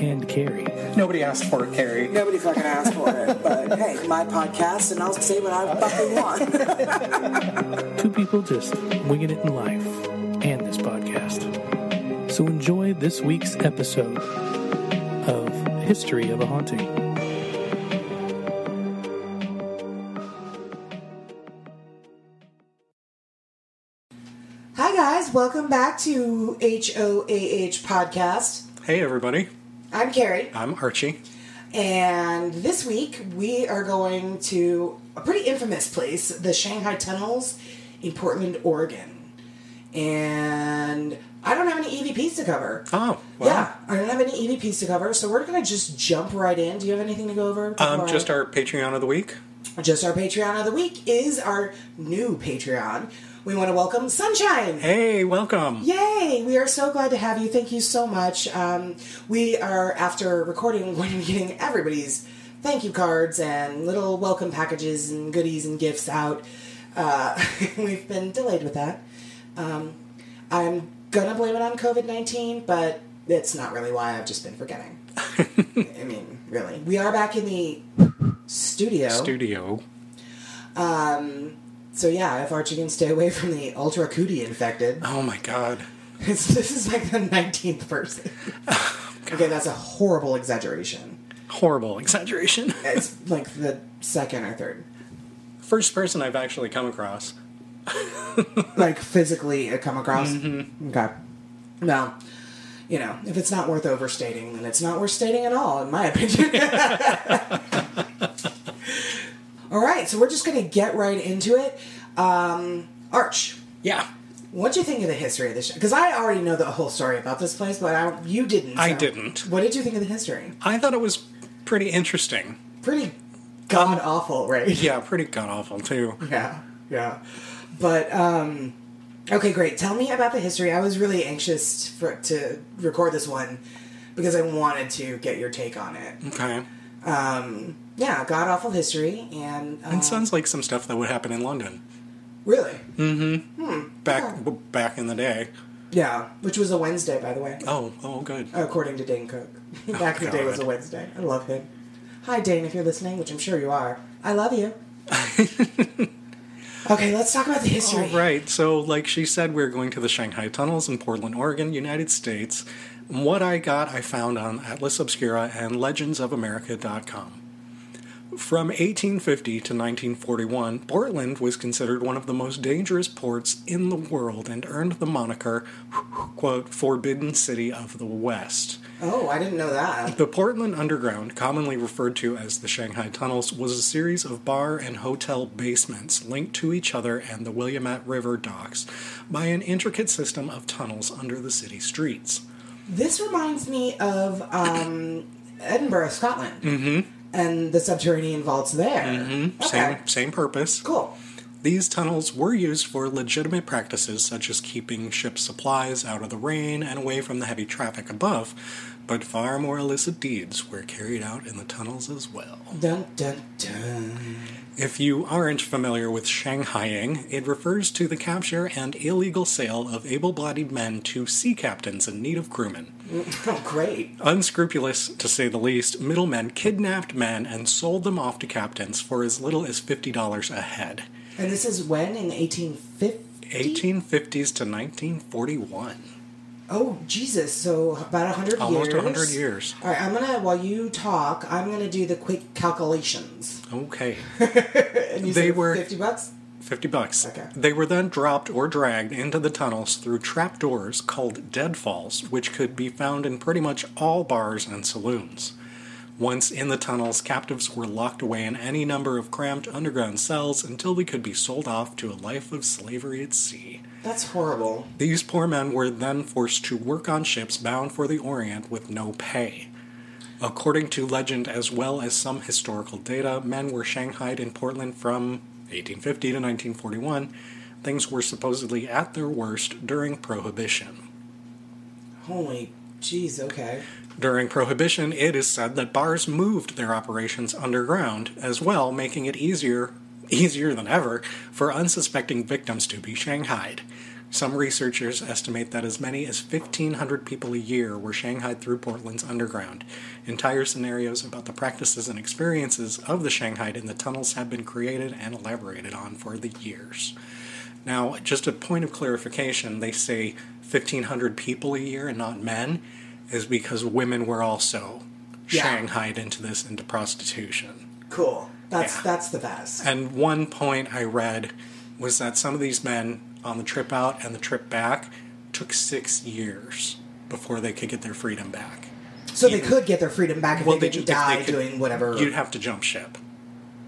And Carrie. Nobody asked for it, Carrie. Nobody fucking asked for it, but hey, my podcast, and I'll say what I fucking want. Two people just winging it in life, and this podcast. So enjoy this week's episode of History of a Haunting. Hi guys, welcome back to HOAH Podcast. Hey everybody. I'm Carrie. I'm Archie. And this week we are going to a pretty infamous place, the Shanghai Tunnels in Portland, Oregon. And I don't have any EVPs to cover. Oh, wow. Yeah, I don't have any EVPs to cover, so we're going to just jump right in. Do you have anything to go over? Just our Patreon of the week. Just our Patreon of the week is our new Patreon. We want to welcome Sunshine. Hey, welcome. Yay, we are so glad to have you. Thank you so much. We are, after recording, going to be getting everybody's thank you cards and little welcome packages and goodies and gifts out. We've been delayed with that. I'm gonna blame it on COVID-19, but it's not really why. I've just been forgetting. I mean, really. We are back in the studio. So yeah, if Archie can stay away from the ultra cootie infected. Oh my god. This is like the 19th person. Oh, okay, that's a horrible exaggeration. Horrible exaggeration. It's like the second or third. First person I've actually come across. Like physically come across. Mm-hmm. Okay. Well, you know, if it's not worth overstating, then it's not worth stating at all, in my opinion. All right, so we're just going to get right into it. Arch. Yeah. What'd you think of the history of this? Because I already know the whole story about this place, but you didn't. So. I didn't. What did you think of the history? I thought it was pretty interesting. Pretty god awful, right? Yeah, pretty god awful too. Yeah. Yeah. But, okay, great. Tell me about the history. I was really anxious to record this one because I wanted to get your take on it. Okay. Yeah, god-awful history, and... it sounds like some stuff that would happen in London. Really? Mm-hmm. Back in the day. Yeah, which was a Wednesday, by the way. Oh, good. According to Dane Cook. Back in the day was a Wednesday. I love him. Hi, Dane, if you're listening, which I'm sure you are. I love you. Okay, let's talk about the history. All right, so like she said, we're going to the Shanghai Tunnels in Portland, Oregon, United States. What I got, I found on Atlas Obscura and legendsofamerica.com. From 1850 to 1941, Portland was considered one of the most dangerous ports in the world and earned the moniker, quote, Forbidden City of the West. Oh, I didn't know that. The Portland Underground, commonly referred to as the Shanghai Tunnels, was a series of bar and hotel basements linked to each other and the Willamette River docks by an intricate system of tunnels under the city streets. This reminds me of Edinburgh, Scotland. Mm-hmm. And the subterranean vaults there. Mm-hmm. Okay. Same purpose. Cool. These tunnels were used for legitimate practices, such as keeping ship supplies out of the rain and away from the heavy traffic above, but far more illicit deeds were carried out in the tunnels as well. Dun, dun, dun. If you aren't familiar with Shanghaiing, it refers to the capture and illegal sale of able-bodied men to sea captains in need of crewmen. Oh, great. Unscrupulous, to say the least, middlemen kidnapped men and sold them off to captains for as little as $50 a head. And this is when? In the 1850s to 1941. Oh, Jesus. So about 100 years. Almost 100 years. All right, while you talk, I'm going to do the quick calculations. Okay. And you said $50? $50. Okay. They were then dropped or dragged into the tunnels through trapdoors called deadfalls, which could be found in pretty much all bars and saloons. Once in the tunnels, captives were locked away in any number of cramped underground cells until they could be sold off to a life of slavery at sea. That's horrible. These poor men were then forced to work on ships bound for the Orient with no pay. According to legend, as well as some historical data, men were shanghaied in Portland from 1850 to 1941. Things were supposedly at their worst during Prohibition. Holy jeez, okay. During Prohibition, it is said that bars moved their operations underground as well, making it easier than ever, for unsuspecting victims to be shanghaied. Some researchers estimate that as many as 1,500 people a year were shanghaied through Portland's underground. Entire scenarios about the practices and experiences of the shanghaied in the tunnels have been created and elaborated on for the years. Now, just a point of clarification, they say 1,500 people a year and not men, is because women were also shanghaied into prostitution. Cool. That's the best. And one point I read was that some of these men on the trip out and the trip back took 6 years before they could get their freedom back. So they could get their freedom back if they didn't die doing whatever. You'd have to jump ship.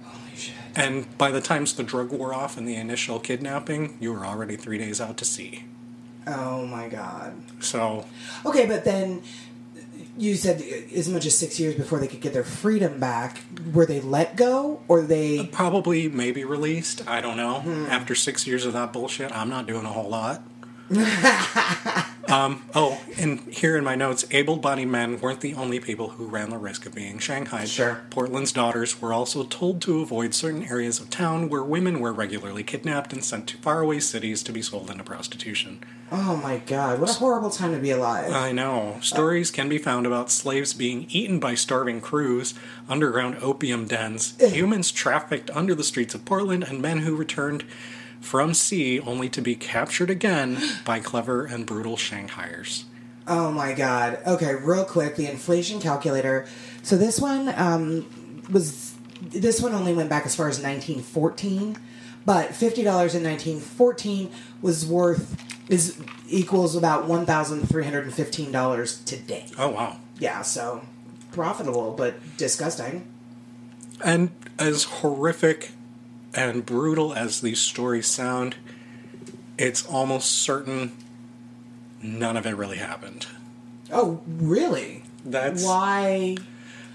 Holy shit. And by the time the drug wore off and the initial kidnapping, you were already 3 days out to sea. Oh my god. So. Okay, but then you said as much as 6 years before they could get their freedom back. Were they let go, or they probably maybe released? I don't know. After 6 years of that bullshit, I'm not doing a whole lot. And here in my notes, able-bodied men weren't the only people who ran the risk of being shanghaied. Sure. Portland's daughters were also told to avoid certain areas of town where women were regularly kidnapped and sent to faraway cities to be sold into prostitution. Oh my god, what a horrible time to be alive. I know. Stories can be found about slaves being eaten by starving crews, underground opium dens, humans trafficked under the streets of Portland, and men who returned from sea only to be captured again by clever and brutal shanghaiers. Oh my god. Okay, real quick, the inflation calculator. So this one only went back as far as 1914, but $50 in 1914 equals about $1,315 today. Oh wow. Yeah, so profitable but disgusting. And as horrific and brutal as these stories sound, it's almost certain none of it really happened. Oh, really? That's why.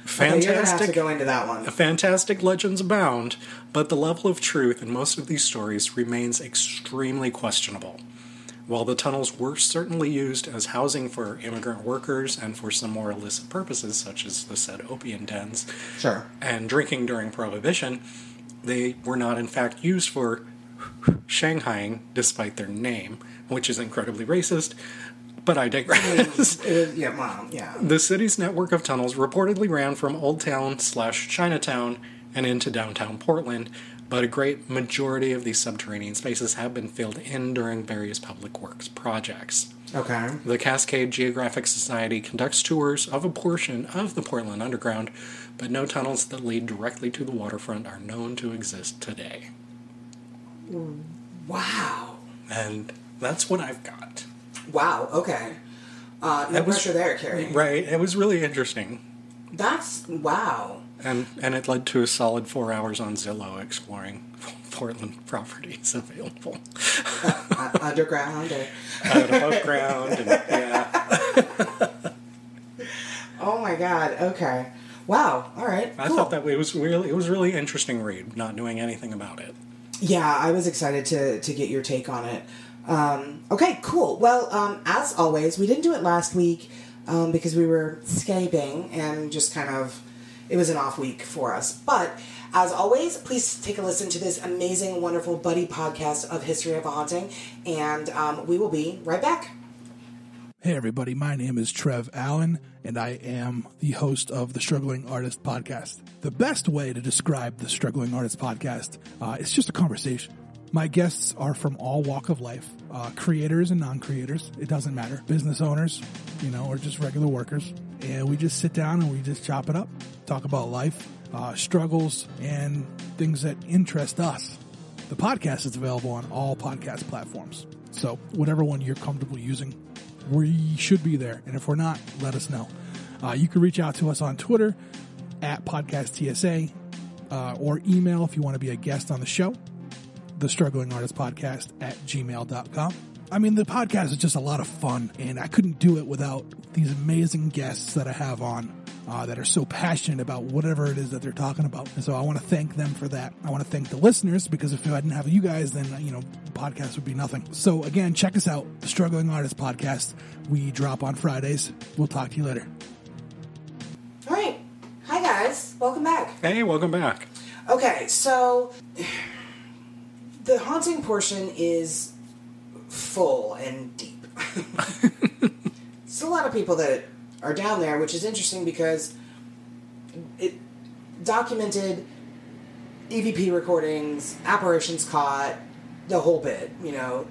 Fantastic. Okay, you're gonna have to go into that one. Fantastic legends abound, but the level of truth in most of these stories remains extremely questionable. While the tunnels were certainly used as housing for immigrant workers and for some more illicit purposes, such as the said opium dens, sure, and drinking during Prohibition, they were not, in fact, used for shanghaiing, despite their name, which is incredibly racist, but I digress. The city's network of tunnels reportedly ran from Old Town / Chinatown and into downtown Portland, but a great majority of these subterranean spaces have been filled in during various public works projects. Okay. The Cascade Geographic Society conducts tours of a portion of the Portland Underground, but no tunnels that lead directly to the waterfront are known to exist today. Wow. And that's what I've got. Wow, okay. No pressure there, Carrie. Right, it was really interesting. That's, wow. And it led to a solid 4 hours on Zillow exploring Portland properties available. Underground. Above ground. And, yeah. Oh my god, okay. Wow, all right. I thought that it was really interesting read, not knowing anything about it. Yeah, I was excited to get your take on it. Okay, cool. Well, as always, we didn't do it last week because we were Skyping and just kind of, it was an off week for us. But as always, please take a listen to this amazing, wonderful buddy podcast of History of a Haunting, and we will be right back. Hey everybody, my name is Trev Allen, and I am the host of The Struggling Artist Podcast. The best way to describe The Struggling Artist Podcast, it's just a conversation. My guests are from all walk of life, creators and non-creators, it doesn't matter, business owners, or just regular workers. And we just sit down and we just chop it up, talk about life, struggles, and things that interest us. The podcast is available on all podcast platforms. So whatever one you're comfortable using, we should be there. And if we're not, let us know. You can reach out to us on Twitter @PodcastTSA or email if you want to be a guest on the show. thestrugglingartistpodcast@gmail.com. I mean, the podcast is just a lot of fun, and I couldn't do it without these amazing guests that I have on. that are so passionate about whatever it is that they're talking about. And so I want to thank them for that. I want to thank the listeners, because if I didn't have you guys, then, you know, the podcast would be nothing. So again, check us out, The Struggling Artist Podcast. We drop on Fridays. We'll talk to you later. All right. Hi, guys. Welcome back. Hey, welcome back. Okay, so the haunting portion is full and deep. It's a lot of people that are down there, which is interesting because it documented EVP recordings, apparitions caught, the whole bit, you know,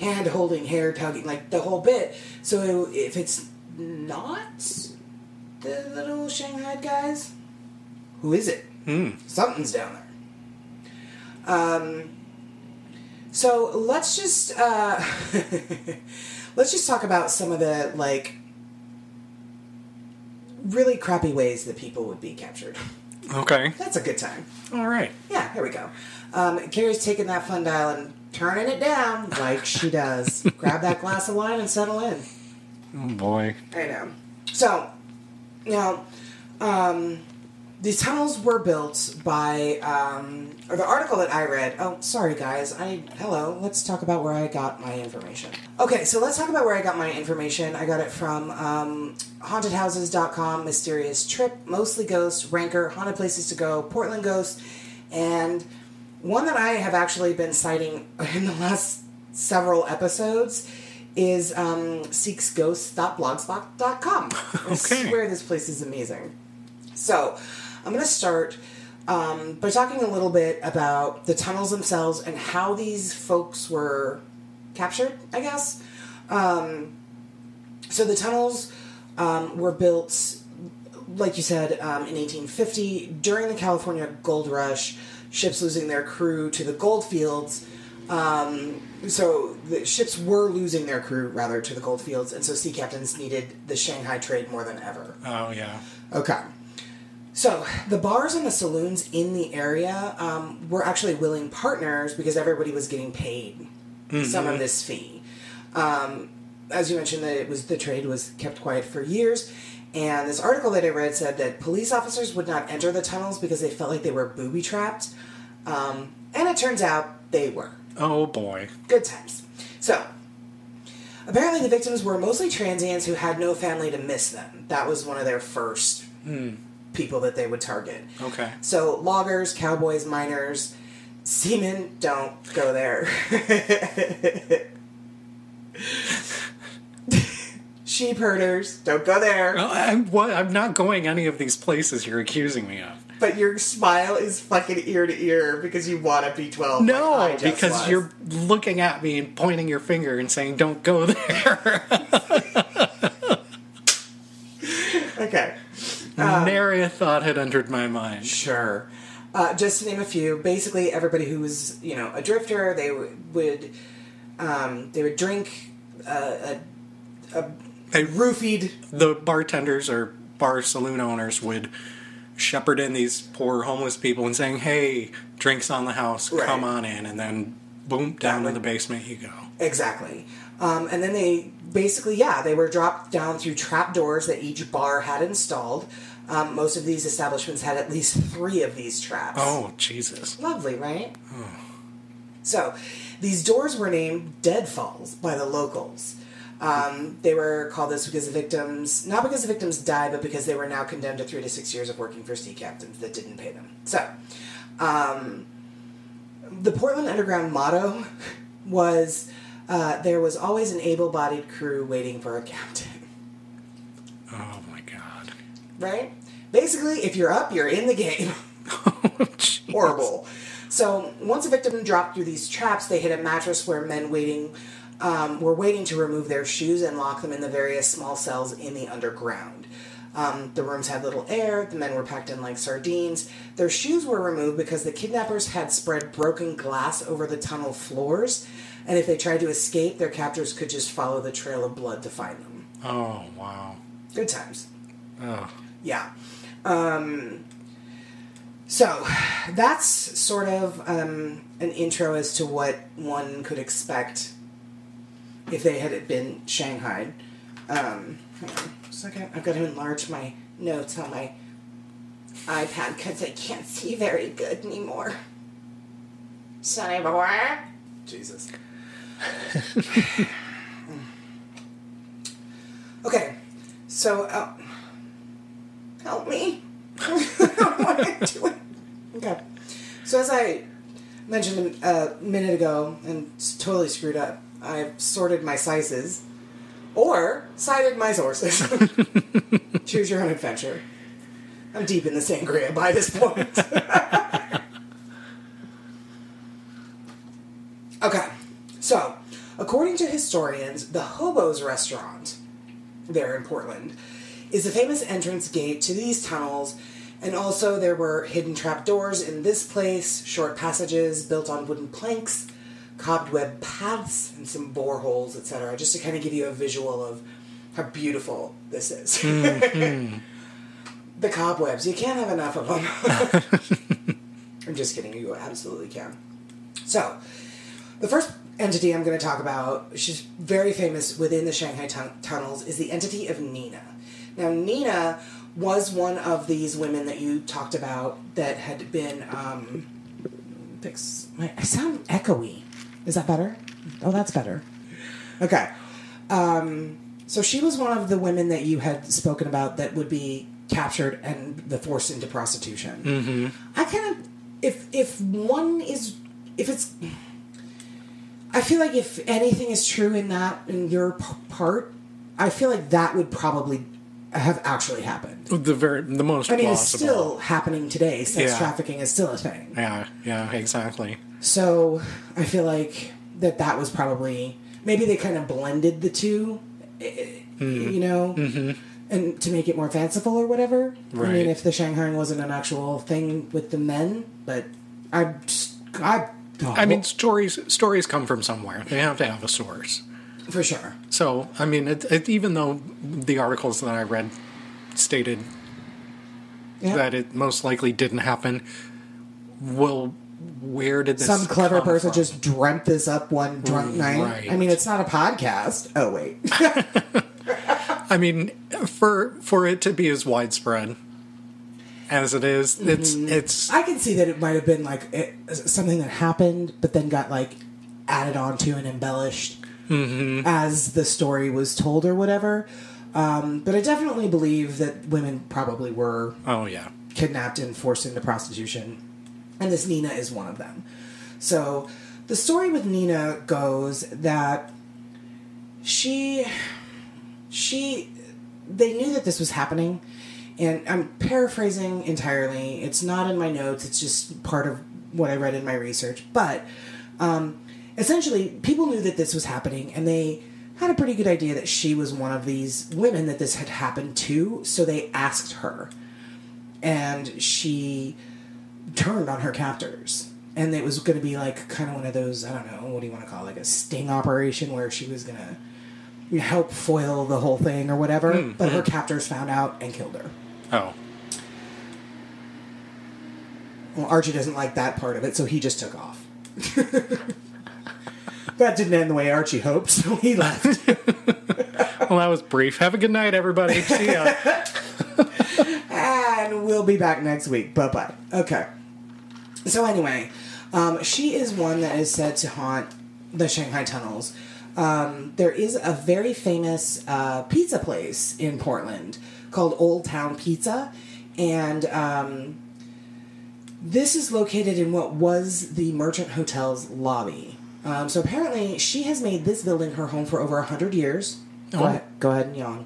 hand holding, hair tugging, like the whole bit. So if it's not the little Shanghai guys, who is it? Something's down there. So let's just let's just talk about some of the, like, really crappy ways that people would be captured. Okay. That's a good time. All right. Yeah, here we go. Carrie's taking that fun dial and turning it down like she does. Grab that glass of wine and settle in. Oh, boy. I know. So, now, these tunnels were built by, or the article that I read. Oh, sorry, guys. Hello. Let's talk about where I got my information. Okay, so let's talk about where I got my information. I got it from hauntedhouses.com, mysterious trip, mostly ghosts, Ranker, haunted places to go, Portland ghosts, and one that I have actually been citing in the last several episodes is seeksghosts.blogspot.com. Okay. I swear this place is amazing. So I'm going to start by talking a little bit about the tunnels themselves and how these folks were captured, I guess. So the tunnels were built, like you said, in 1850 during the California Gold Rush, ships losing their crew to the gold fields. So the ships were losing their crew, rather, to the gold fields, and so sea captains needed the Shanghai trade more than ever. Oh, yeah. Okay. So, the bars and the saloons in the area were actually willing partners because everybody was getting paid some of this fee. As you mentioned, that the trade was kept quiet for years, and this article that I read said that police officers would not enter the tunnels because they felt like they were booby-trapped, and it turns out they were. Oh, boy. Good times. So, apparently the victims were mostly transients who had no family to miss them. That was one of their first... people that they would target. Okay. So loggers, cowboys, miners, seamen, don't go there. Sheep herders, don't go there. Well, I'm not going any of these places you're accusing me of. But your smile is fucking ear to ear because you want a B12. No, like because you're looking at me and pointing your finger and saying, don't go there. Okay. Nary a thought had entered my mind. Sure. Just to name a few, basically everybody who was, you know, a drifter, they would drink a roofied. The bartenders or bar saloon owners would shepherd in these poor homeless people and saying, "Hey, drinks on the house, right. Come on in," and then boom, down to the basement you go. Exactly. And then they basically, they were dropped down through trap doors that each bar had installed. Most of these establishments had at least 3 of these traps. Oh, Jesus. Lovely, right? Oh. So, these doors were named deadfalls by the locals. They were called this because the victims, not because the victims died, but because they were now condemned to 3 to 6 years of working for sea captains that didn't pay them. So, the Portland Underground motto was... there was always an able-bodied crew waiting for a captain. Oh, my God. Right? Basically, if you're up, you're in the game. Oh, geez. Horrible. So, once a victim dropped through these traps, they hit a mattress where men were waiting to remove their shoes and lock them in the various small cells in the underground. The rooms had little air. The men were packed in like sardines. Their shoes were removed because the kidnappers had spread broken glass over the tunnel floors. And if they tried to escape, their captors could just follow the trail of blood to find them. Oh, wow. Good times. Oh. Yeah. So, that's sort of an intro as to what one could expect if they had been Shanghai'd. Hang on a second. I've got to enlarge my notes on my iPad because I can't see very good anymore. Sonny boy. Jesus. Okay, so help me. I don't want to do it. Okay, so as I mentioned a minute ago, and totally screwed up, I've sorted my slices, or cited my sources. Choose your own adventure. I'm deep in the sangria by this point. Okay, so according to historians, the Hobo's Restaurant there in Portland is a famous entrance gate to these tunnels, and also there were hidden trapdoors in this place, short passages built on wooden planks, cobweb paths, and some boreholes, etc., just to kind of give you a visual of how beautiful this is. Mm-hmm. The cobwebs, you can't have enough of them. I'm just kidding, you absolutely can. So, the first entity I'm going to talk about, she's very famous within the Shanghai Tunnels, is the entity of Nina. Now, Nina was one of these women that you talked about that had been... I sound echoey. Is that better? Oh, that's better. Okay. So she was one of the women that you had spoken about that would be captured and forced into prostitution. Mm-hmm. I kind of... I feel like if anything is true in that, in your part, I feel like that would probably have actually happened. The most possible. I mean, it's still happening today. Sex trafficking is still a thing. Yeah, exactly. So I feel like that was probably... Maybe they kind of blended the two, you know, mm-hmm. and to make it more fanciful or whatever. Right. I mean, if the Shanghai wasn't an actual thing with the men, but stories come from somewhere. They have to have a source. For sure. So, I mean, even though the articles that I read stated that it most likely didn't happen, well, where did this come from? Some clever person just dreamt this up one drunk night. Right. I mean, it's not a podcast. Oh, wait. I mean, for it to be as widespread... as it is, it's. I can see that it might have been like something that happened, but then got like added onto and embellished as the story was told or whatever. But I definitely believe that women probably were. Oh yeah, kidnapped and forced into prostitution, and this Nina is one of them. So the story with Nina goes that they knew that this was happening. And I'm paraphrasing entirely. It's not in my notes. It's just part of what I read in my research. But essentially, people knew that this was happening, and they had a pretty good idea that she was one of these women that this had happened to. So they asked her, and she turned on her captors. And it was going to be like kind of one of those, I don't know, what do you want to call it? Like a sting operation where she was going to help foil the whole thing or whatever. But her captors found out and killed her. Oh. Well, Archie doesn't like that part of it, so he just took off. That didn't end the way Archie hoped, so he left. Well, that was brief. Have a good night, everybody. See ya. And we'll be back next week. Bye-bye. Okay. So anyway, she is one that is said to haunt the Shanghai Tunnels. There is a very famous pizza place in Portland called Old Town Pizza, and this is located in what was the Merchant Hotel's lobby. So apparently she has made this building her home for over 100 years. Oh. Go ahead and yawn.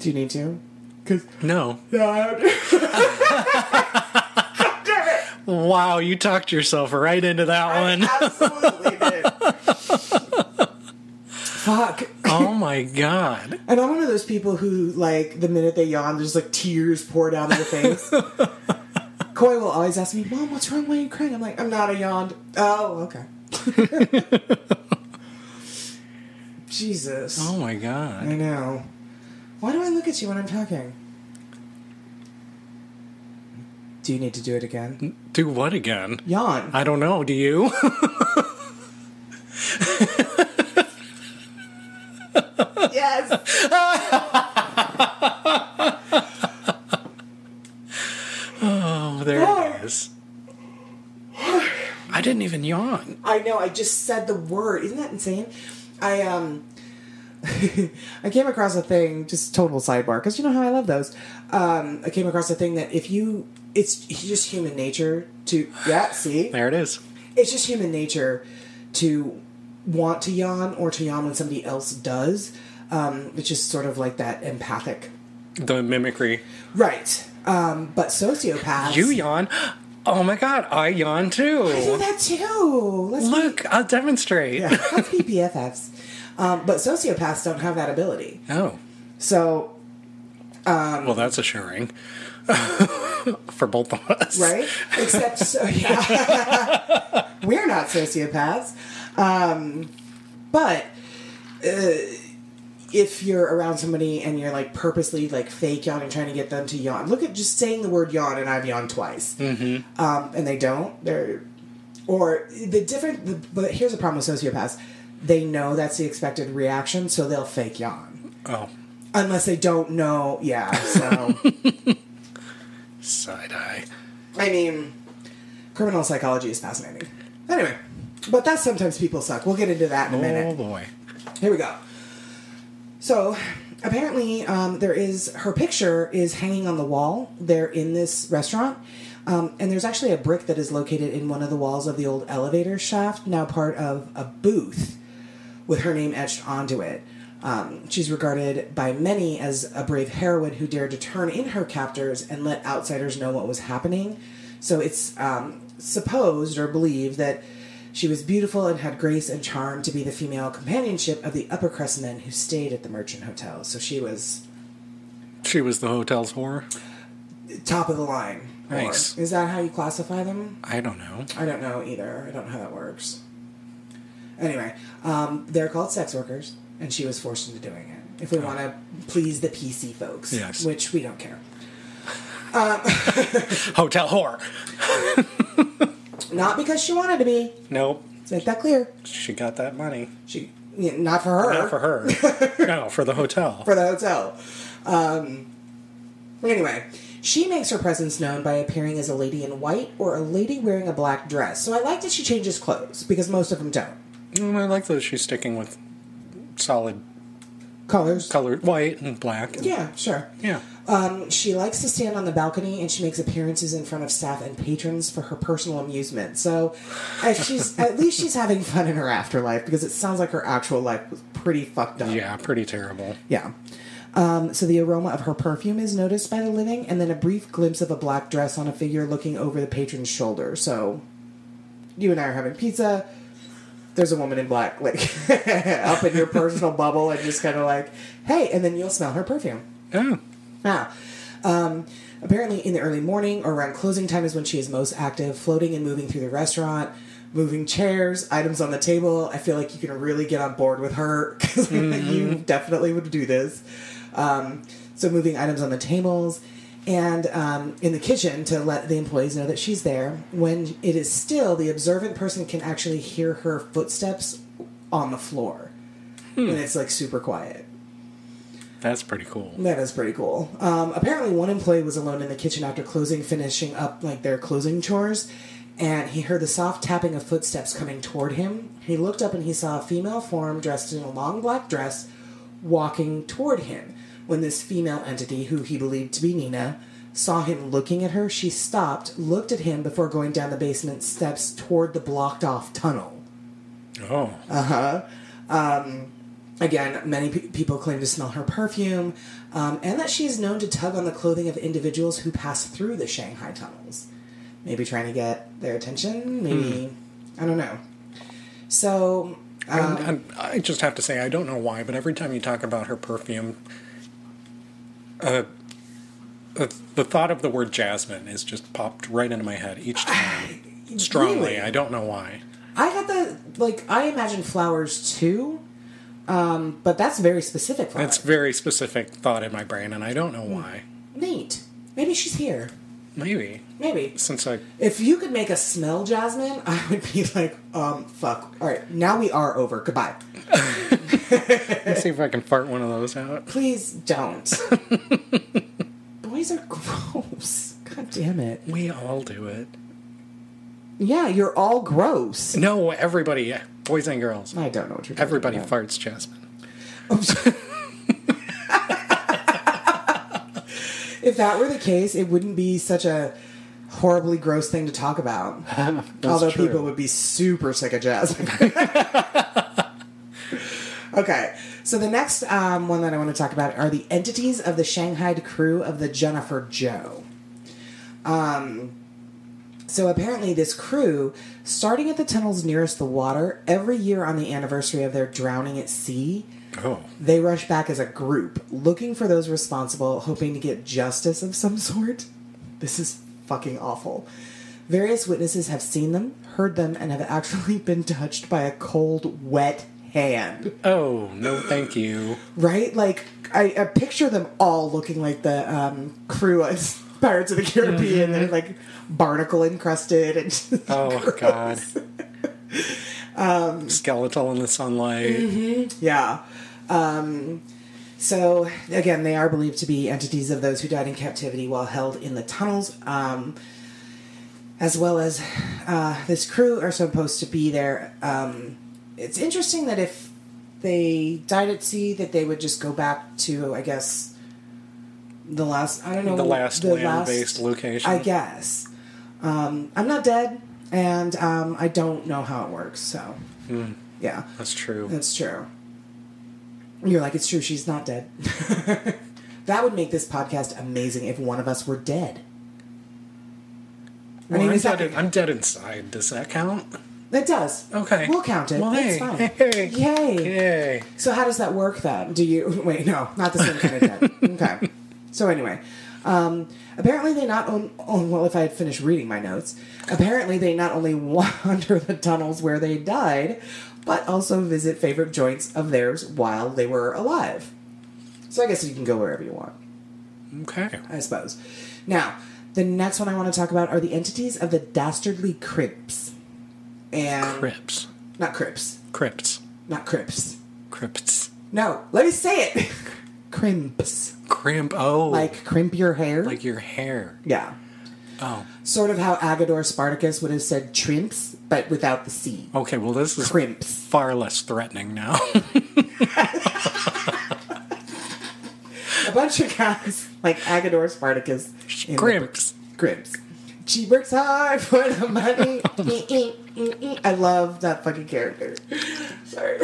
Do you need to? 'Cause no. Wow, you talked yourself right into that one. I absolutely did. Fuck. Oh my god. And I'm one of those people who, like, the minute they yawn, there's like tears pour down their face. Coy will always ask me, "Mom, what's wrong? Why are you crying?" I'm like, "I'm not. I yawned." Oh, okay. Jesus. Oh my god. I know. Why do I look at you when I'm talking? Do you need to do it again? Do what again? Yawn. I don't know. Do you? Yes. Oh, there it is. I didn't even yawn. I know. I just said the word. Isn't that insane? I came across a thing, just total sidebar, because you know how I love those. I came across a thing that if you, it's just human nature to, yeah, see? There it is. It's just human nature to want to yawn or to yawn when somebody else does. It's just sort of like that empathic. The mimicry. Right. But sociopaths. You yawn. Oh my God, I yawn too. I do that too. I'll demonstrate. Yeah, let's be BFFs. But sociopaths don't have that ability. Oh. So. Well, that's assuring. For both of us. Right? Except, so, yeah. We're not sociopaths. But if you're around somebody and you're like purposely like fake yawning, trying to get them to yawn, look at just saying the word yawn, and I've yawned twice. Mm-hmm. And they don't. But here's the problem with sociopaths. They know that's the expected reaction, so they'll fake yawn. Oh. Unless they don't know. Yeah, so. Side eye. I mean, criminal psychology is fascinating. Anyway, but that's sometimes people suck. We'll get into that in a minute. Oh, boy. Here we go. So, apparently, her picture is hanging on the wall there in this restaurant. And there's actually a brick that is located in one of the walls of the old elevator shaft, now part of a booth with her name etched onto it. She's regarded by many as a brave heroine who dared to turn in her captors and let outsiders know what was happening. So it's supposed or believed that she was beautiful and had grace and charm to be the female companionship of the upper crust men who stayed at the Merchant Hotel. So she was the hotel's whore? Top of the line. Nice. Is that how you classify them? I don't know. I don't know either. I don't know how that works. Anyway, they're called sex workers, and she was forced into doing it. If we want to please the PC folks, yes. Which we don't care. Hotel whore. Not because she wanted to be. Nope. Let's make that clear. She got that money. Not for her. Not for her. No, for the hotel. For the hotel. Anyway. She makes her presence known by appearing as a lady in white or a lady wearing a black dress. So I like that she changes clothes, because most of them don't. I like that she's sticking with solid colors. Colored white and black. Yeah, sure. Yeah. She likes to stand on the balcony, and she makes appearances in front of staff and patrons for her personal amusement. So at least she's having fun in her afterlife, because it sounds like her actual life was pretty fucked up. Yeah, pretty terrible. Yeah. So the aroma of her perfume is noticed by the living, and then a brief glimpse of a black dress on a figure looking over the patron's shoulder. So, you and I are having pizza. There's a woman in black, like, up in your personal bubble and just kind of like, hey, and then you'll smell her perfume. Oh. Yeah. Apparently in the early morning or around closing time is when she is most active, floating and moving through the restaurant, moving chairs, items on the table. I feel like you can really get on board with her, because you definitely would do this. So moving items on the tables and in the kitchen to let the employees know that she's there. When it is still, the observant person can actually hear her footsteps on the floor. Hmm. And it's like super quiet. That's pretty cool. That is pretty cool. Apparently one employee was alone in the kitchen after closing, finishing up like their closing chores. And he heard the soft tapping of footsteps coming toward him. He looked up and he saw a female form dressed in a long black dress walking toward him. When this female entity, who he believed to be Nina, saw him looking at her, she stopped, looked at him before going down the basement steps toward the blocked-off tunnel. Oh. Uh-huh. Again, many people claim to smell her perfume, and that she is known to tug on the clothing of individuals who pass through the Shanghai Tunnels. Maybe trying to get their attention, maybe... I don't know. So... I just have to say, I don't know why, but every time you talk about her perfume... the thought of the word jasmine is just popped right into my head each time. Strongly. Really? I don't know why. I got the... Like, I imagine flowers, too. But that's very specific flowers. That's very specific thought in my brain, and I don't know why. Neat. Maybe she's here. Maybe. If you could make a smell jasmine, I would be like, fuck. All right, now we are over. Goodbye. Let's see if I can fart one of those out. Please don't. Boys are gross. God damn it. We all do it. Yeah, you're all gross. No, everybody. Boys and girls. I don't know what you're talking everybody about. Everybody farts, Jasmine. If that were the case, it wouldn't be such a horribly gross thing to talk about. Although true. People would be super sick of Jasmine. Okay, so the next one that I want to talk about are the entities of the Shanghai crew of the Jennifer Joe. So apparently this crew, starting at the tunnels nearest the water, every year on the anniversary of their drowning at sea, they rush back as a group, looking for those responsible, hoping to get justice of some sort. This is fucking awful. Various witnesses have seen them, heard them, and have actually been touched by a cold, wet hand. Oh, no thank you. Right? Like, I picture them all looking like the crew of Pirates of the Caribbean. Mm-hmm. They're like barnacle encrusted and just gross. God. Skeletal in the sunlight. Mm-hmm. Yeah. So, again, they are believed to be entities of those who died in captivity while held in the tunnels, as well as this crew are supposed to be there. It's interesting that if they died at sea, that they would just go back to, I guess, the last, I don't know. The last land-based location. I guess. I'm not dead, and I don't know how it works, so. Yeah. That's true. That's true. You're like, it's true, she's not dead. That would make this podcast amazing if one of us were dead. Well, I mean, I'm dead inside. Does that count? It does. Okay. We'll count it. Well, it's fine. Hey. Yay. So how does that work, then? Do you... Wait, no. Not the same kind of dead. Okay. So anyway... apparently they not only, if I had finished reading my notes, apparently they not only wander the tunnels where they died, but also visit favorite joints of theirs while they were alive. So I guess you can go wherever you want. Okay. I suppose. Now, the next one I want to talk about are the entities of the dastardly Crimps. And... Crimps. Not Crips. Crimps. Not Crips. Crimps. No, let me say it. Crimps. Crimp, oh. Like crimp your hair? Like your hair. Yeah. Oh. Sort of how Agador Spartacus would have said trimps, but without the C. Okay, well this is Crimps. Far less threatening now. A bunch of guys like Agador Spartacus. Crimps. Crimps. She works hard for the money. I love that fucking character. Sorry.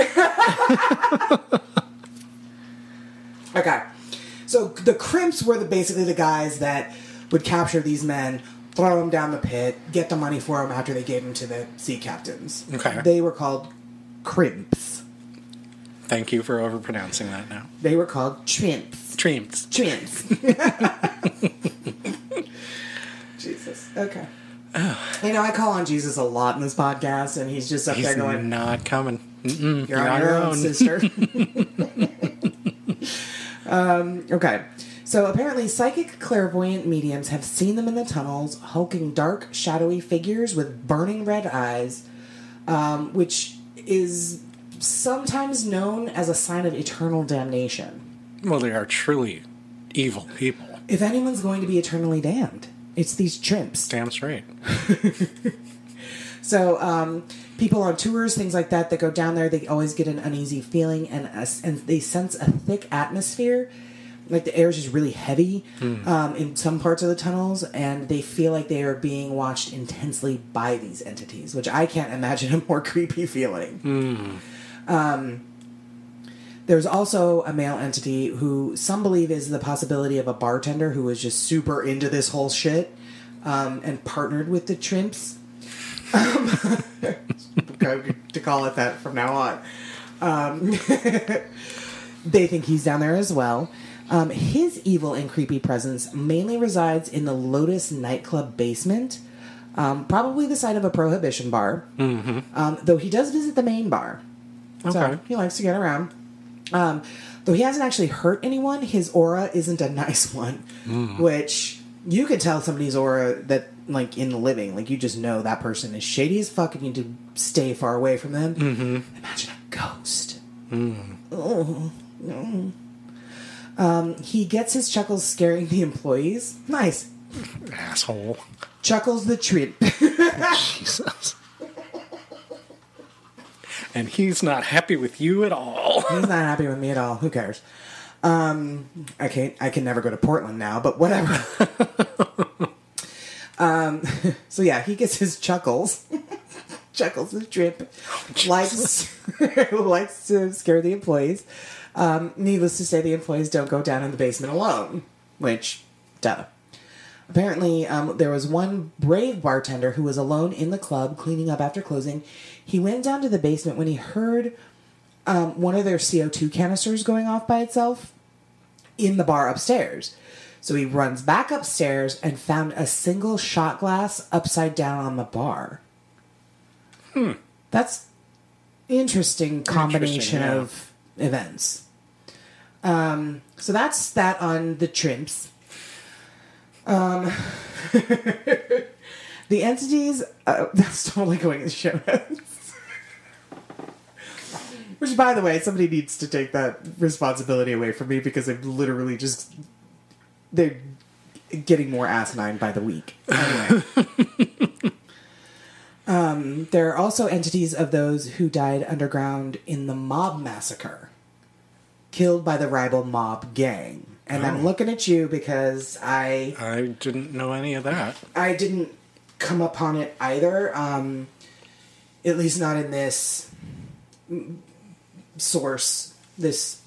Okay, so the Crimps were basically the guys that would capture these men, throw them down the pit, get the money for them after they gave them to the sea captains. Okay. They were called Crimps. Thank you for overpronouncing that now. They were called Trimps. Trimps. Trimps. Jesus. Okay. Oh. You know, I call on Jesus a lot in this podcast, and he's just up there going... He's not coming. Mm-mm, you're on your own, sister. Okay, so apparently psychic clairvoyant mediums have seen them in the tunnels, hulking dark, shadowy figures with burning red eyes, which is sometimes known as a sign of eternal damnation. Well, they are truly evil people. If anyone's going to be eternally damned, it's these chimps. Damn straight. So, people on tours, things like that go down there, they always get an uneasy feeling and they sense a thick atmosphere. Like the air is just really heavy in some parts of the tunnels, and they feel like they are being watched intensely by these entities, which I can't imagine a more creepy feeling. There's also a male entity who some believe is the possibility of a bartender who was just super into this whole shit and partnered with the Crimps. To call it that from now on. They think he's down there as well. His evil and creepy presence mainly resides in the Lotus nightclub basement, probably the site of a prohibition bar, though he does visit the main bar. Okay. So he likes to get around. Though he hasn't actually hurt anyone, his aura isn't a nice one, which you could tell somebody's aura that like in the living, like you just know that person is shady as fuck and you need to stay far away from them. Imagine a ghost. oh, no. He gets his chuckles scaring the employees. Nice. Asshole. Chuckles the Trip. Jesus. And he's not happy with you at all. He's not happy with me at all. Who cares? I can never go to Portland now, but whatever. So yeah, he gets his chuckles. Chuckles the Trip. Oh, likes to scare the employees. Needless to say, the employees don't go down in the basement alone. Which, duh. Apparently, there was one brave bartender who was alone in the club cleaning up after closing. He went down to the basement when he heard one of their CO2 canisters going off by itself in the bar upstairs. So he runs back upstairs and found a single shot glass upside down on the bar. Hmm. That's interesting combination of events. So that's that on the Crimps. The entities, that's totally going in the show notes. Which, by the way, somebody needs to take that responsibility away from me because I'm literally just, they're getting more asinine by the week. Anyway. There are also entities of those who died underground in the mob massacre, killed by the rival mob gang. And I'm looking at you because I didn't know any of that. I didn't come upon it either. At least not in this source, this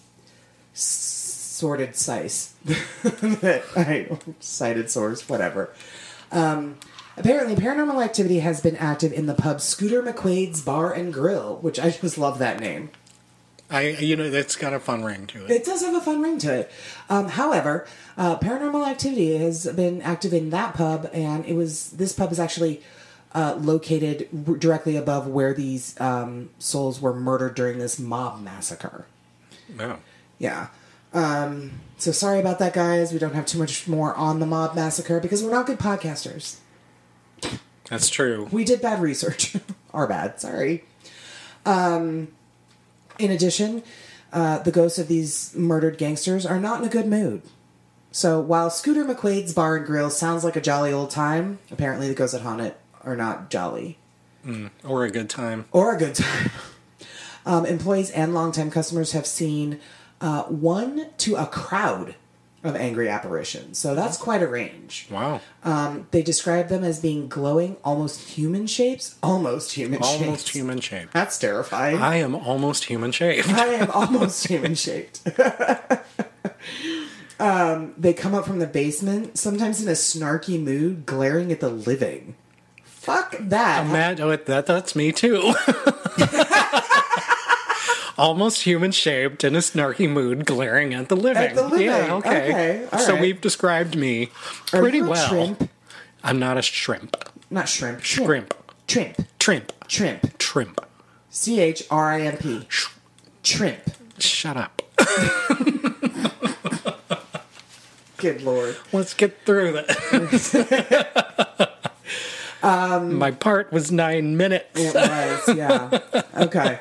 sorted size. Cited source, whatever. Apparently, paranormal activity has been active in the pub Scooter McQuade's Bar and Grill, which I just love that name. That's got a fun ring to it. It does have a fun ring to it. However, paranormal activity has been active in that pub, and this pub is actually located directly above where these souls were murdered during this mob massacre. Wow. Yeah. So sorry about that, guys. We don't have too much more on the mob massacre because we're not good podcasters. That's true. We did bad research. Our bad. Sorry. In addition, the ghosts of these murdered gangsters are not in a good mood. So while Scooter McQuade's Bar and Grill sounds like a jolly old time, apparently the ghosts that haunt it are not jolly. Or a good time. Employees and longtime customers have seen one to a crowd of angry apparitions. So that's quite a range. Wow. They describe them as being glowing, almost human shapes. Almost human shaped. That's terrifying. I am almost human shaped. They come up from the basement, sometimes in a snarky mood, glaring at the living. Fuck that. That's me too. Almost human-shaped, in a snarky mood, glaring at the living. Yeah, okay. All right. So we've described me pretty well. Shrimp? I'm not a shrimp. Not shrimp. Shrimp. CHRIMP. Shrimp. Shut up. Good Lord. Let's get through this. My part was 9 minutes. It was, yeah. Okay.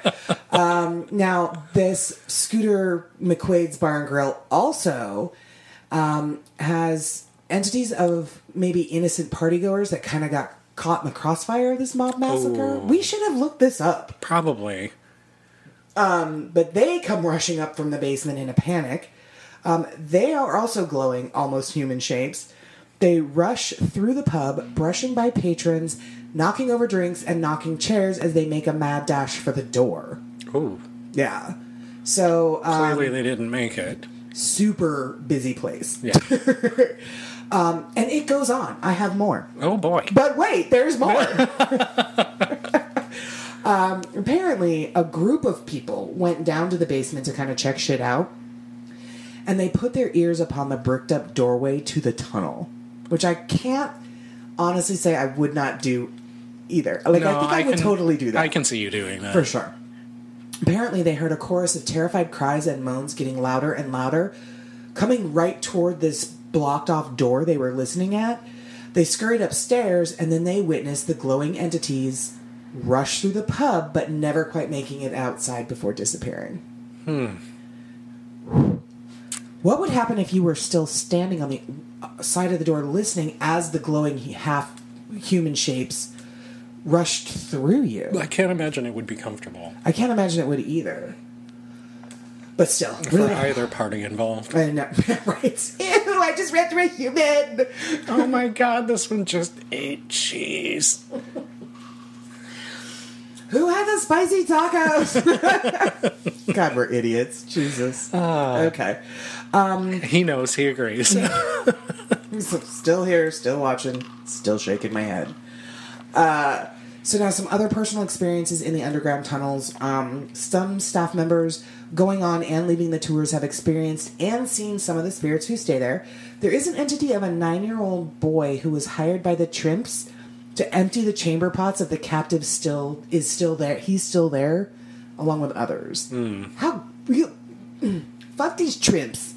Now, this Scooter McQuade's Bar and Grill also has entities of maybe innocent partygoers that kind of got caught in the crossfire of this mob massacre. Ooh. We should have looked this up. Probably. But they come rushing up from the basement in a panic. They are also glowing almost human shapes. They rush through the pub, brushing by patrons, knocking over drinks, and knocking chairs as they make a mad dash for the door. Oh. Yeah. So... clearly they didn't make it. Super busy place. Yeah. And it goes on. I have more. Oh, boy. But wait, there's more. Apparently, a group of people went down to the basement to kind of check shit out, and they put their ears upon the bricked-up doorway to the tunnel, which I can't honestly say I would not do either. I think I would totally do that. I can see you doing that. For sure. Apparently, they heard a chorus of terrified cries and moans getting louder and louder, coming right toward this blocked-off door they were listening at. They scurried upstairs, and then they witnessed the glowing entities rush through the pub, but never quite making it outside before disappearing. What would happen if you were still standing on the side of the door listening as the glowing half-human shapes rushed through you? I can't imagine it would be comfortable. I can't imagine it would either. But still. For either party involved. I know. Right. Ew, I just ran through a human. Oh my God, this one just ate cheese. Who had the spicy tacos? God, we're idiots. Jesus. Okay. He knows. He agrees. Still here, still watching, still shaking my head. So now some other personal experiences in the underground tunnels. Some staff members going on and leaving the tours have experienced and seen some of the spirits who stay there. There is an entity of a 9-year-old boy who was hired by the Crimps to empty the chamber pots of the captive is still there. He's still there along with others. Mm. How you fuck these Crimps.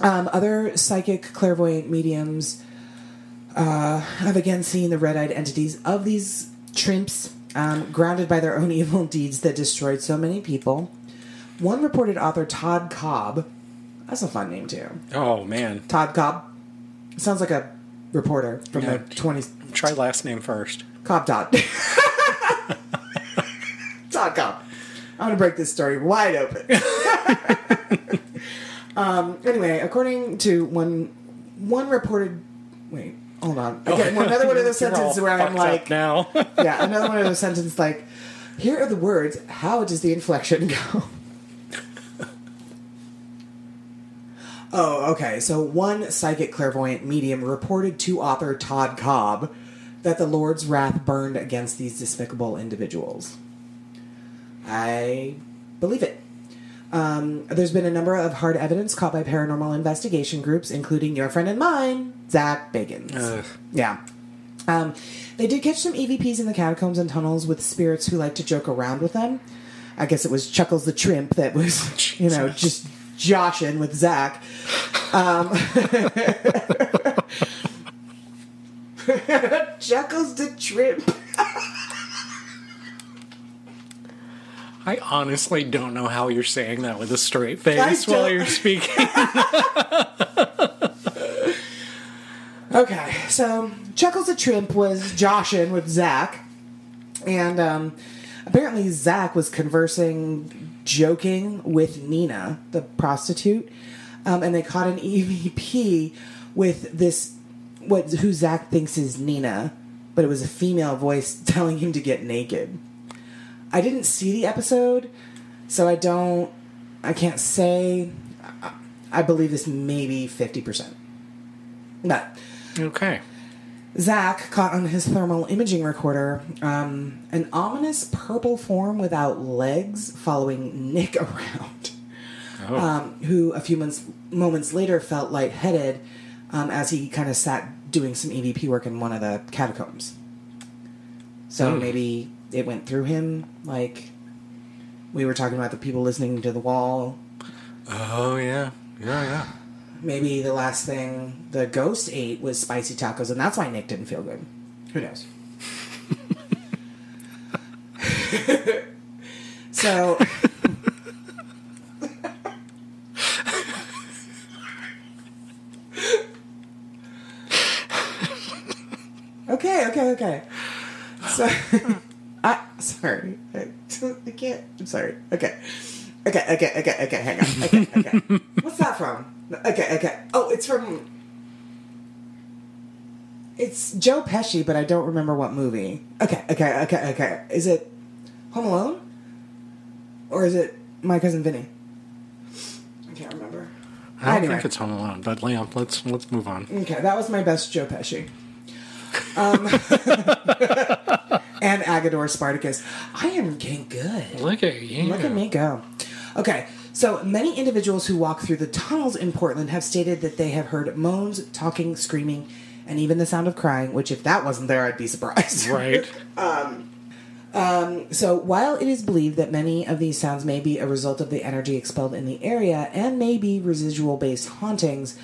Other psychic clairvoyant mediums have again seen the red-eyed entities of these Crimps, grounded by their own evil deeds that destroyed so many people. One reported author, Todd Cobb. That's a fun name, too. Oh, man. Todd Cobb. Sounds like a reporter from the 20s. Try last name first. Cobb Todd. Todd Cobb. I'm going to break this story wide open. Anyway, according to one reported... Wait. Hold on. Again, another one of those sentences where I'm like... now. Yeah, another one of those sentences like, here are the words, how does the inflection go? Oh, okay. So one psychic clairvoyant medium reported to author Todd Cobb that the Lord's wrath burned against these despicable individuals. I believe it. There's been a number of hard evidence caught by paranormal investigation groups, including your friend and mine, Zach Bagans. Ugh. Yeah. They did catch some EVPs in the catacombs and tunnels with spirits who like to joke around with them. I guess it was Chuckles the Trimp that was, you know, just joshing with Zach. Chuckles the Trimp. I honestly don't know how you're saying that with a straight face while you're speaking. Okay, so Chuckles the Trimp was joshing with Zach, and apparently Zach was conversing, joking with Nina, the prostitute, and they caught an EVP with this, who Zach thinks is Nina, but it was a female voice telling him to get naked. I didn't see the episode, so I can't say. I believe this maybe 50%. But. Okay. Zach caught on his thermal imaging recorder an ominous purple form without legs following Nick around, who a few moments later felt lightheaded as he kind of sat doing some EVP work in one of the catacombs. So maybe... it went through him, like we were talking about the people listening to the wall. Oh, yeah. Yeah, yeah. Maybe the last thing the ghost ate was spicy tacos, and that's why Nick didn't feel good. Who knows? So... Okay. So... Sorry. I can't. I'm sorry. Okay. Hang on. Okay. What's that from? Okay. Oh, it's from... It's Joe Pesci, but I don't remember what movie. Okay. Is it Home Alone? Or is it My Cousin Vinny? I can't remember. I don't think it's Home Alone, but let's move on. Okay, that was my best Joe Pesci. And Agador Spartacus. I am getting good. Look at you. Look at me go. Okay, so many individuals who walk through the tunnels in Portland have stated that they have heard moans, talking, screaming, and even the sound of crying, which if that wasn't there, I'd be surprised. Right. So while it is believed that many of these sounds may be a result of the energy expelled in the area and may be residual-based hauntings,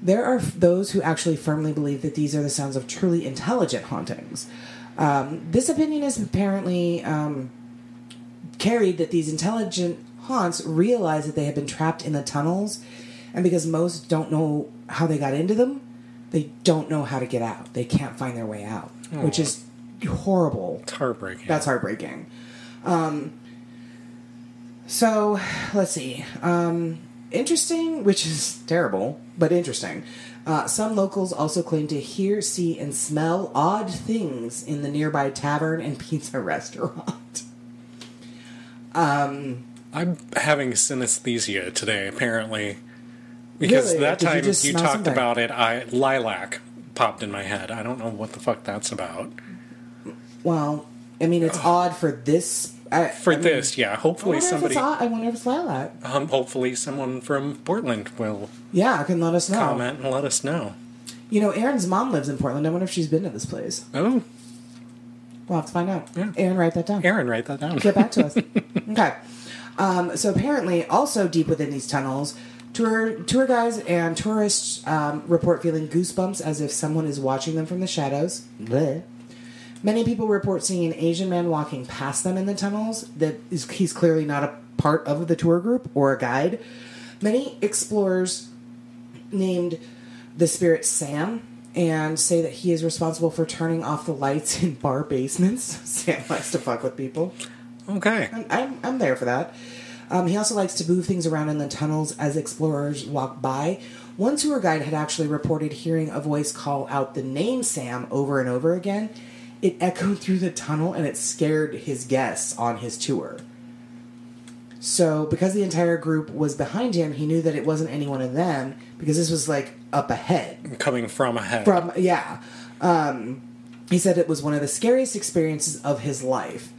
there are those who actually firmly believe that these are the sounds of truly intelligent hauntings. This opinion is apparently carried that these intelligent haunts realized that they had been trapped in the tunnels, and because most don't know how they got into them, they don't know how to get out. They can't find their way out, which is horrible. It's heartbreaking. That's heartbreaking. So, let's see. Interesting, which is terrible, but interesting. Some locals also claim to hear, see, and smell odd things in the nearby tavern and pizza restaurant. I'm having synesthesia today, apparently. Because really? That time you talked something? About it, lilac popped in my head. I don't know what the fuck that's about. Well, I mean, it's odd for this. I mean, hopefully somebody. I wonder if it's lilac. Hopefully someone from Portland will. Yeah, can let us know. Comment and let us know. You know, Aaron's mom lives in Portland. I wonder if she's been to this place. Oh. We'll have to find out. Yeah. Aaron, write that down. Get back to us. Okay. So apparently, also deep within these tunnels, tour guides and tourists report feeling goosebumps as if someone is watching them from the shadows. Bleh. Many people report seeing an Asian man walking past them in the tunnels. He's clearly not a part of the tour group or a guide. Many explorers named the spirit Sam and say that he is responsible for turning off the lights in bar basements. Sam likes to fuck with people. Okay. I'm there for that. He also likes to move things around in the tunnels as explorers walk by. One tour guide had actually reported hearing a voice call out the name Sam over and over again. It echoed through the tunnel, and it scared his guests on his tour. So, because the entire group was behind him, he knew that it wasn't any one of them, because this was, like, up ahead. Coming from ahead. Yeah. He said it was one of the scariest experiences of his life.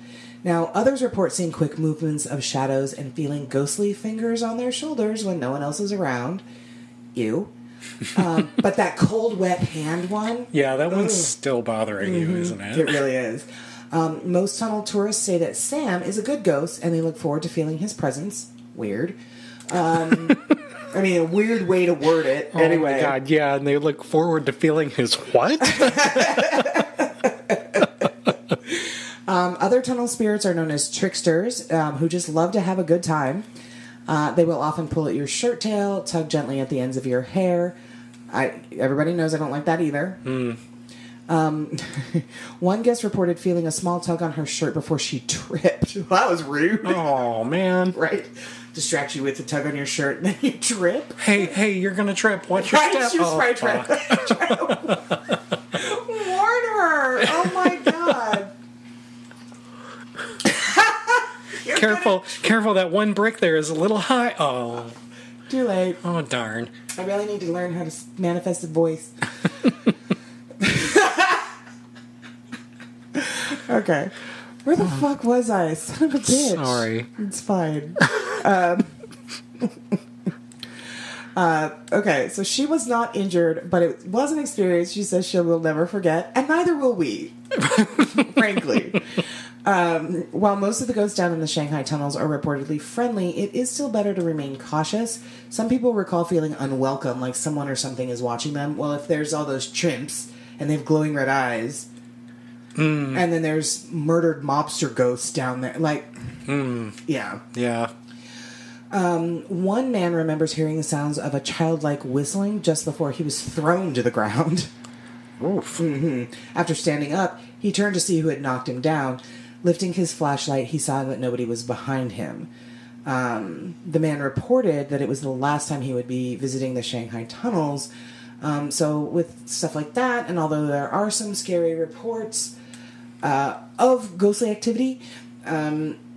Now, others report seeing quick movements of shadows and feeling ghostly fingers on their shoulders when no one else is around. Ew. But that cold, wet hand one... Yeah, that one's still bothering you, isn't it? It really is. Most tunnel tourists say that Sam is a good ghost, and they look forward to feeling his presence. Weird. I mean, a weird way to word it. Oh, anyway. My God, yeah, and they look forward to feeling his what? Other tunnel spirits are known as tricksters, who just love to have a good time. They will often pull at your shirt tail, tug gently at the ends of your hair. Everybody knows I don't like that either. Mm. One guest reported feeling a small tug on her shirt before she tripped. Well, that was rude. Oh, man. Right? Distract you with the tug on your shirt, and then you trip. Hey, you're going to trip. Watch your step. She was probably trying to warn her. Oh, my God. Careful, that one brick there is a little high. Oh. Too late. Oh, darn. I really need to learn how to manifest a voice. Okay. Where the fuck was I? Son of a bitch. Sorry. It's fine. Okay, so she was not injured, but it was an experience she says she will never forget, and neither will we, frankly. While most of the ghosts down in the Shanghai Tunnels are reportedly friendly, it is still better to remain cautious. Some people recall feeling unwelcome, like someone or something is watching them. Well, if there's all those chimps, and they have glowing red eyes, and then there's murdered mobster ghosts down there, like, yeah. Yeah. One man remembers hearing the sounds of a childlike whistling just before he was thrown to the ground. Oof. Mm-hmm. After standing up, he turned to see who had knocked him down. Lifting his flashlight, he saw that nobody was behind him. The man reported that it was the last time he would be visiting the Shanghai Tunnels. So with stuff like that, and although there are some scary reports of ghostly activity,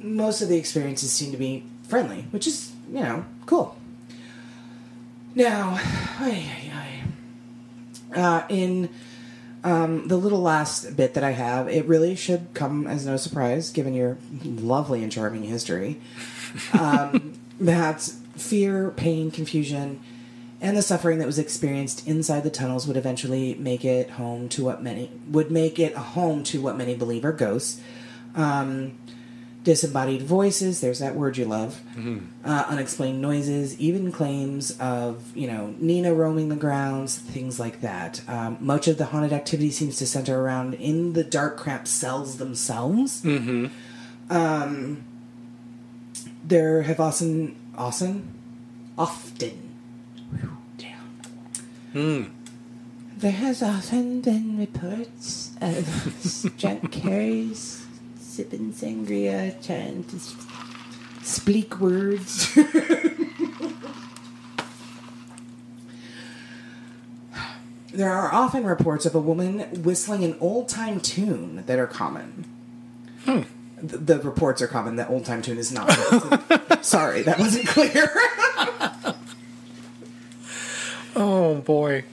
most of the experiences seem to be friendly, which is, you know, cool. Now, in... the little last bit that I have, it really should come as no surprise, given your lovely and charming history, that fear, pain, confusion, and the suffering that was experienced inside the tunnels would eventually make it home to what many believe are ghosts. Disembodied voices, there's that word you love, unexplained noises, even claims of, you know, Nina roaming the grounds, things like that. Much of the haunted activity seems to center around in the dark, cramped cells themselves. There have often been reports of drunk carriers sipping sangria, trying to speak words. There are often reports of a woman whistling an old-time tune that are common. Hmm. The reports are common. The old-time tune is not. Sorry, that wasn't clear. Oh, boy.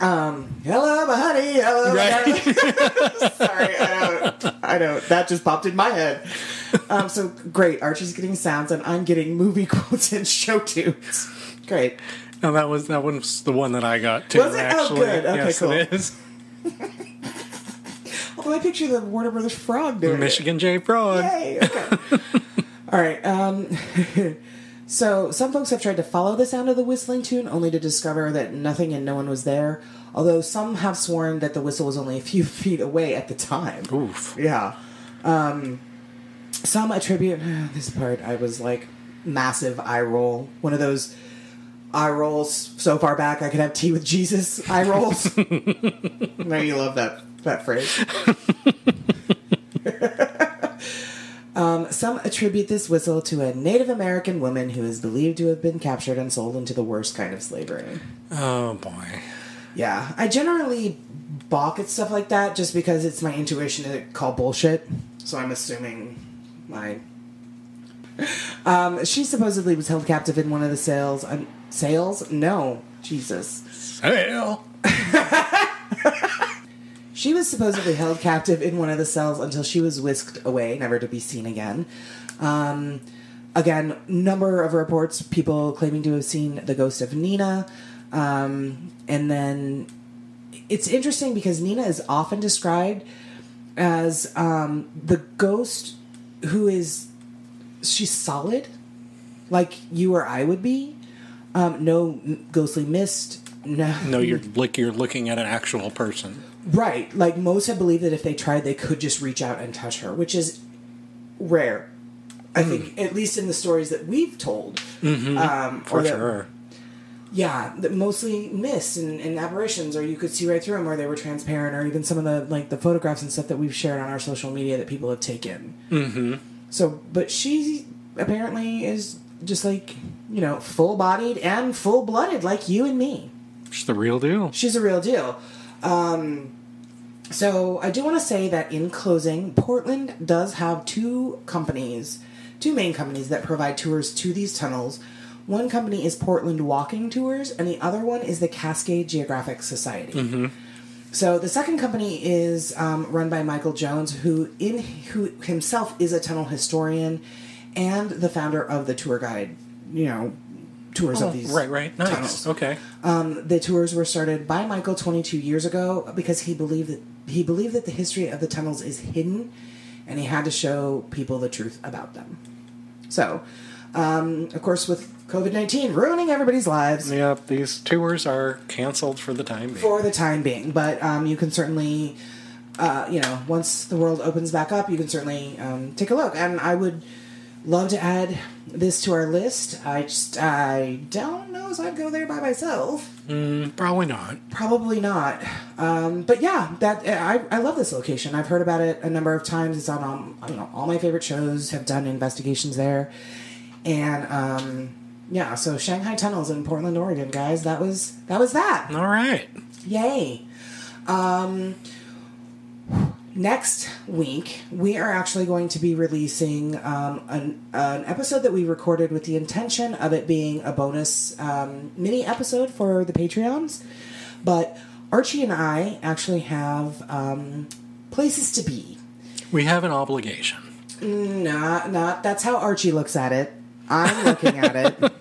Hello, my honey. Hello, right. Sorry, I don't. That just popped in my head. So great. Archie's getting sounds, and I'm getting movie quotes and show tunes. Great. No, that one's the one that I got too. Was it? Actually. Oh, good. Okay, yes, cool. It is. Although I picture the Warner Brothers Frog doing Michigan J Frog. Yay. Okay. All right. So, some folks have tried to follow the sound of the whistling tune, only to discover that nothing and no one was there, although some have sworn that the whistle was only a few feet away at the time. Oof. Yeah. Some attribute... This part, I was like, massive eye roll. One of those eye rolls so far back I could have tea with Jesus eye rolls. No, you love that phrase. Some attribute this whistle to a Native American woman who is believed to have been captured and sold into the worst kind of slavery. Oh, boy. Yeah. I generally balk at stuff like that just because it's my intuition to call bullshit. So I'm assuming my... she supposedly was held captive in one of the sales. Sales? No. Jesus. Sale. She was supposedly held captive in one of the cells until she was whisked away, never to be seen again. Again, number of reports, people claiming to have seen the ghost of Nina. And then it's interesting because Nina is often described as the ghost who is... She's solid, like you or I would be. No ghostly mist. No, you're looking at an actual person. Right. Like, most have believed that if they tried, they could just reach out and touch her, which is rare. I think, at least in the stories that we've told. Mm-hmm. For sure. Yeah. Mostly mists and apparitions, or you could see right through them, or they were transparent, or even some of the photographs and stuff that we've shared on our social media that people have taken. Mm-hmm. So, but she apparently is just like, you know, full-bodied and full-blooded, like you and me. She's the real deal. She's the real deal. So I do want to say that in closing, Portland does have two main companies that provide tours to these tunnels. One company is Portland Walking Tours, and the other one is the Cascade Geographic Society. Mm-hmm. So the second company is run by Michael Jones, who himself is a tunnel historian and the founder of the tour guide, you know, tours of these nice. Tunnels. Okay. The tours were started by Michael 22 years ago because he believed that the history of the tunnels is hidden, and he had to show people the truth about them. So, of course, with COVID-19 ruining everybody's lives. Yep, these tours are canceled for the time being. But you can certainly, once the world opens back up, you can certainly take a look. And I would love to add this to our list. I don't know if I'd go there by myself. Probably not. But yeah, I love this location. I've heard about it a number of times. It's on all my favorite shows have done investigations there. And so Shanghai Tunnels in Portland, Oregon, guys. That was that. All right. Yay. Next week, we are actually going to be releasing an episode that we recorded with the intention of it being a bonus mini episode for the Patreons. But Archie and I actually have places to be. We have an obligation. Not. That's how Archie looks at it. I'm looking at it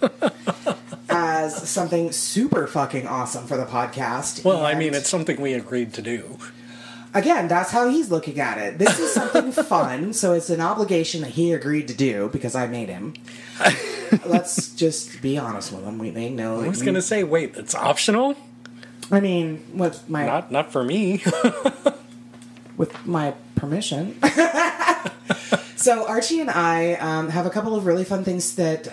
as something super fucking awesome for the podcast. Well, I mean, it's something we agreed to do. Again, that's how he's looking at it. This is something fun, so it's an obligation that he agreed to do because I made him. Let's just be honest with him. I was going to say, wait, that's optional? I mean, with my... Not for me. With my permission. So Archie and I have a couple of really fun things that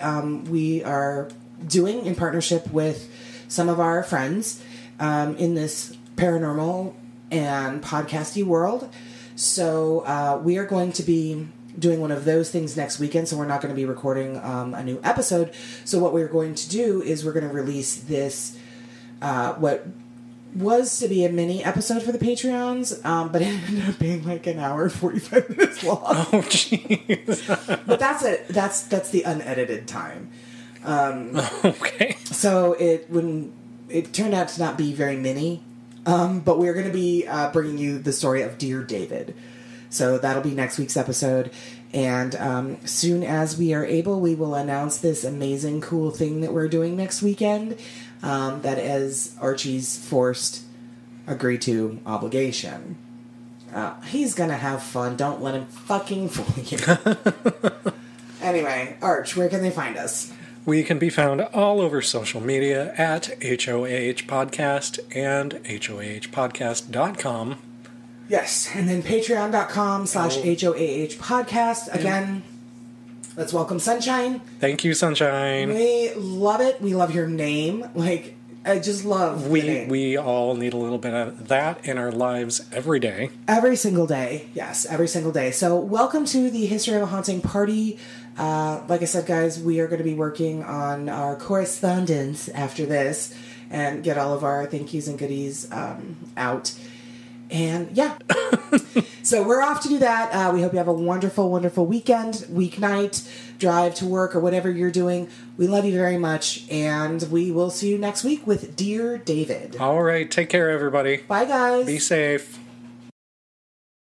we are doing in partnership with some of our friends in this paranormal and podcasty world. So we are going to be doing one of those things next weekend, so we're not going to be recording a new episode. So what we're going to do is we're going to release this, what was to be a mini episode for the Patreons, but it ended up being like an hour and 45 minutes long. Oh, jeez. But that's it. That's the unedited time. Okay. So it turned out to not be very many, but we're going to be bringing you the story of Dear David. So that'll be next week's episode. And soon as we are able, we will announce this amazing, cool thing that we're doing next weekend. That is Archie's forced agree-to obligation. He's going to have fun. Don't let him fucking fool you. Anyway, Arch, where can they find us? We can be found all over social media at HOAH Podcast and HOAHpodcast.com. Yes, and then patreon.com/HOAH Podcast. Again, let's welcome Sunshine. Thank you, Sunshine. We love it. We love your name. Like, I just love the name. We all need a little bit of that in our lives every day. Every single day. Yes, every single day. So welcome to the History of a Haunting party. Like I said, guys, we are going to be working on our correspondence after this and get all of our thank yous and goodies out. And yeah, so we're off to do that. We hope you have a wonderful, wonderful weekend, weeknight, drive to work, or whatever you're doing. We love you very much, and we will see you next week with Dear David. All right, take care, everybody. Bye, guys. Be safe.